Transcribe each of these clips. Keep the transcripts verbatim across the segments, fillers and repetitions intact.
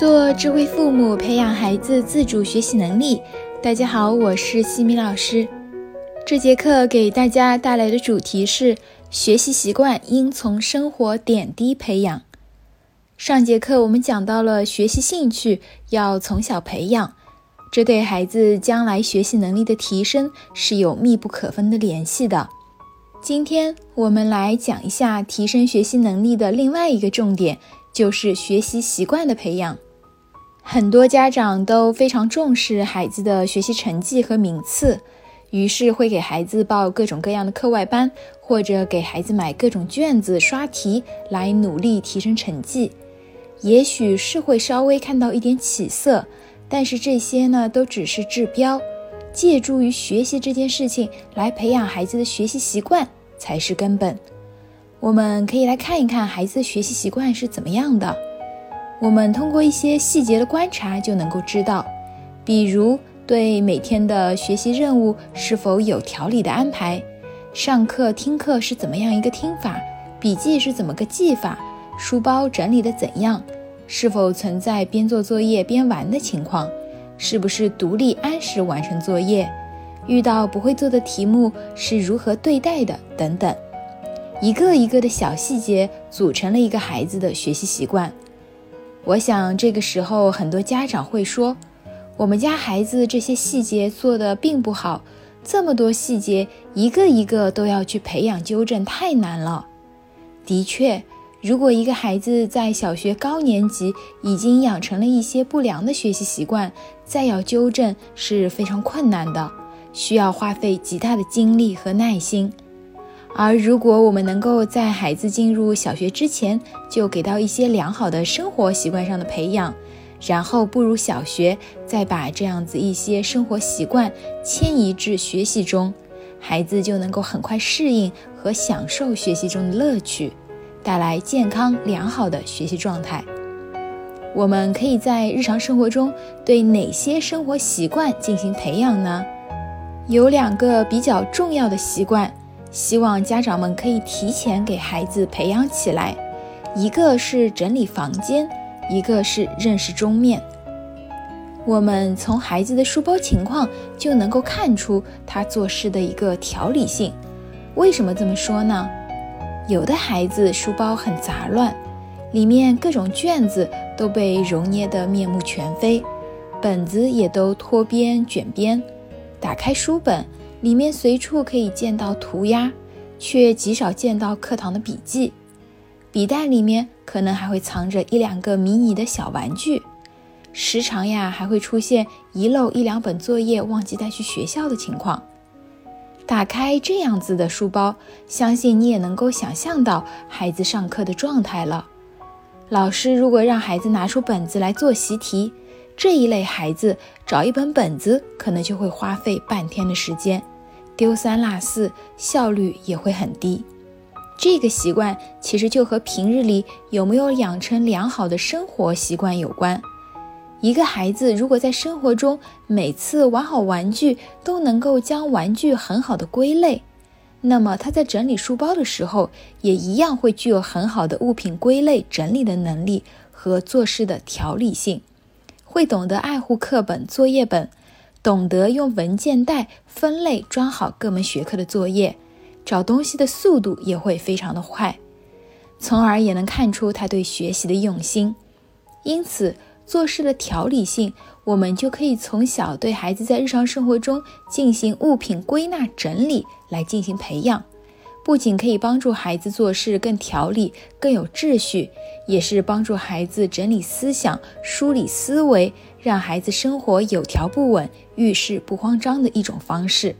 做智慧父母，培养孩子自主学习能力。大家好，我是西米老师。这节课给大家带来的主题是学习习惯应从生活点滴培养。上节课我们讲到了学习兴趣要从小培养，这对孩子将来学习能力的提升是有密不可分的联系的。今天我们来讲一下提升学习能力的另外一个重点，就是学习习惯的培养。很多家长都非常重视孩子的学习成绩和名次，于是会给孩子报各种各样的课外班，或者给孩子买各种卷子刷题来努力提升成绩。也许是会稍微看到一点起色，但是这些呢都只是治标，借助于学习这件事情来培养孩子的学习习惯才是根本。我们可以来看一看孩子的学习习惯是怎么样的，我们通过一些细节的观察就能够知道，比如对每天的学习任务是否有条理的安排，上课听课是怎么样一个听法，笔记是怎么个记法，书包整理的怎样，是否存在边做作业边玩的情况，是不是独立按时完成作业，遇到不会做的题目是如何对待的等等。一个一个的小细节组成了一个孩子的学习习惯。我想这个时候很多家长会说，我们家孩子这些细节做得并不好，这么多细节一个一个都要去培养纠正太难了。的确，如果一个孩子在小学高年级已经养成了一些不良的学习习惯，再要纠正是非常困难的，需要花费极大的精力和耐心。而如果我们能够在孩子进入小学之前就给到一些良好的生活习惯上的培养，然后步入小学，再把这样子一些生活习惯迁移至学习中，孩子就能够很快适应和享受学习中的乐趣，带来健康良好的学习状态。我们可以在日常生活中对哪些生活习惯进行培养呢？有两个比较重要的习惯，希望家长们可以提前给孩子培养起来，一个是整理房间，一个是认识桌面。我们从孩子的书包情况就能够看出他做事的一个条理性。为什么这么说呢？有的孩子书包很杂乱，里面各种卷子都被揉捏得面目全非，本子也都脱边卷边，打开书本，里面随处可以见到涂鸦，却极少见到课堂的笔记，笔袋里面可能还会藏着一两个迷你的小玩具，时常呀还会出现遗漏一两本作业忘记带去学校的情况。打开这样子的书包，相信你也能够想象到孩子上课的状态了。老师如果让孩子拿出本子来做习题，这一类孩子找一本本子可能就会花费半天的时间，丢三落四，效率也会很低。这个习惯其实就和平日里有没有养成良好的生活习惯有关。一个孩子如果在生活中每次玩好玩具都能够将玩具很好的归类，那么他在整理书包的时候也一样会具有很好的物品归类整理的能力和做事的条理性，会懂得爱护课本作业本，懂得用文件袋分类装好各门学科的作业，找东西的速度也会非常的快，从而也能看出他对学习的用心。因此，做事的条理性，我们就可以从小对孩子在日常生活中进行物品归纳整理来进行培养，不仅可以帮助孩子做事更条理、更有秩序，也是帮助孩子整理思想、梳理思维，让孩子生活有条不紊、遇事不慌张的一种方式。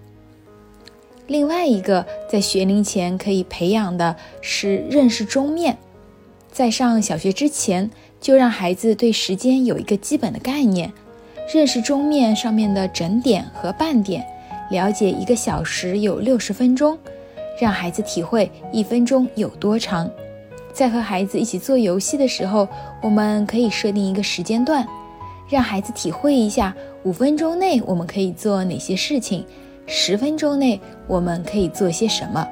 另外一个在学龄前可以培养的是认识桌面，在上小学之前就让孩子对时间有一个基本的概念，认识桌面上面的整点和半点，了解一个小时有六十分钟，让孩子体会一分钟有多长。在和孩子一起做游戏的时候，我们可以设定一个时间段，让孩子体会一下五分钟内我们可以做哪些事情，十分钟内我们可以做些什么。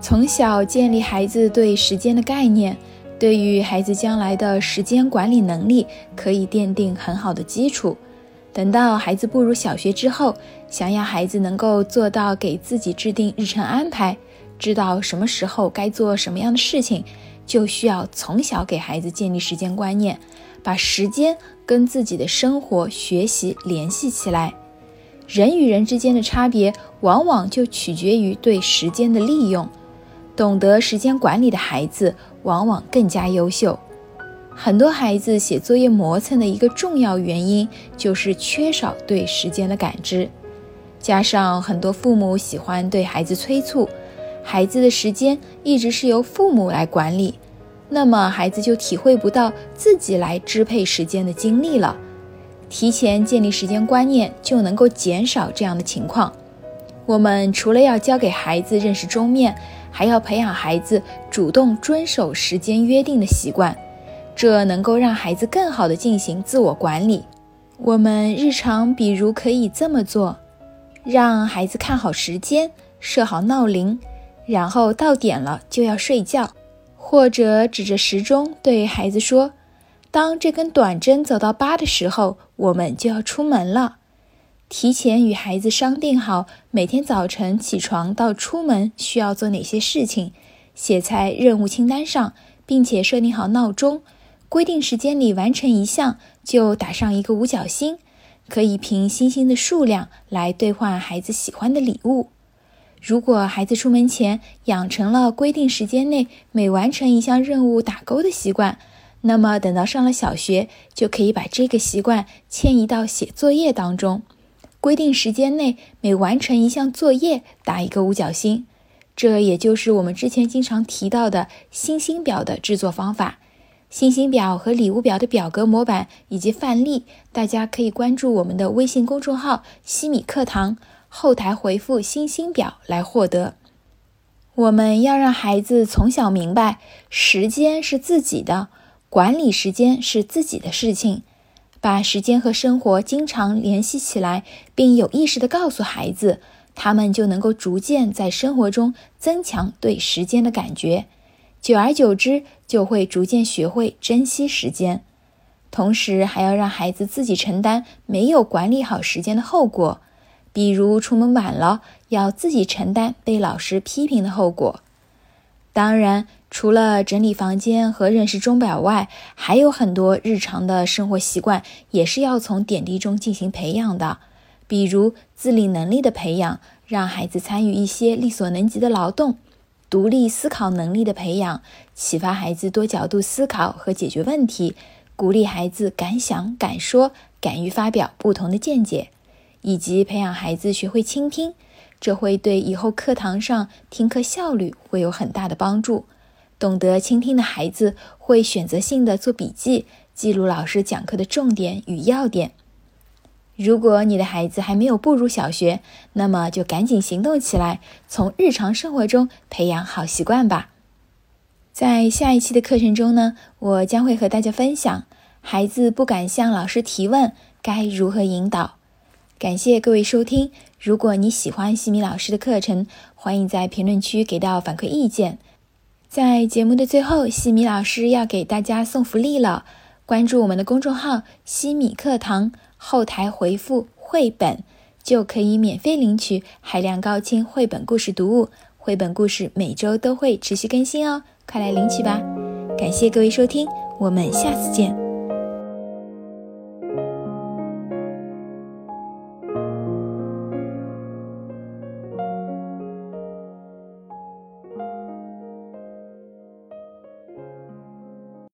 从小建立孩子对时间的概念，对于孩子将来的时间管理能力可以奠定很好的基础。等到孩子步入小学之后，想要孩子能够做到给自己制定日程安排，知道什么时候该做什么样的事情，就需要从小给孩子建立时间观念，把时间跟自己的生活、学习联系起来。人与人之间的差别，往往就取决于对时间的利用。懂得时间管理的孩子，往往更加优秀。很多孩子写作业磨蹭的一个重要原因就是缺少对时间的感知，加上很多父母喜欢对孩子催促，孩子的时间一直是由父母来管理，那么孩子就体会不到自己来支配时间的精力了。提前建立时间观念就能够减少这样的情况。我们除了要教给孩子认识钟面，还要培养孩子主动遵守时间约定的习惯，这能够让孩子更好地进行自我管理。我们日常比如可以这么做：让孩子看好时间，设好闹铃，然后到点了就要睡觉，或者指着时钟对孩子说，当这根短针走到八的时候，我们就要出门了。提前与孩子商定好每天早晨起床到出门需要做哪些事情，写在任务清单上，并且设定好闹钟，规定时间里完成一项就打上一个五角星，可以凭星星的数量来兑换孩子喜欢的礼物。如果孩子出门前养成了规定时间内每完成一项任务打勾的习惯，那么等到上了小学，就可以把这个习惯迁移到写作业当中，规定时间内每完成一项作业打一个五角星。这也就是我们之前经常提到的星星表的制作方法。星星表和礼物表的表格模板以及范例，大家可以关注我们的微信公众号西米课堂，后台回复星星表来获得。我们要让孩子从小明白，时间是自己的，管理时间是自己的事情。把时间和生活经常联系起来，并有意识地告诉孩子，他们就能够逐渐在生活中增强对时间的感觉，久而久之就会逐渐学会珍惜时间。同时还要让孩子自己承担没有管理好时间的后果，比如出门晚了，要自己承担被老师批评的后果。当然，除了整理房间和认识钟表外，还有很多日常的生活习惯也是要从点滴中进行培养的，比如自理能力的培养，让孩子参与一些力所能及的劳动；独立思考能力的培养，启发孩子多角度思考和解决问题，鼓励孩子敢想敢说，敢于发表不同的见解；以及培养孩子学会倾听，这会对以后课堂上听课效率会有很大的帮助。懂得倾听的孩子会选择性的做笔记，记录老师讲课的重点与要点。如果你的孩子还没有步入小学，那么就赶紧行动起来，从日常生活中培养好习惯吧。在下一期的课程中呢，我将会和大家分享，孩子不敢向老师提问，该如何引导。感谢各位收听，如果你喜欢西米老师的课程，欢迎在评论区给到反馈意见。在节目的最后，西米老师要给大家送福利了，关注我们的公众号西米课堂，后台回复绘本，就可以免费领取海量高清绘本故事读物。绘本故事每周都会持续更新哦，快来领取吧。感谢各位收听，我们下次见。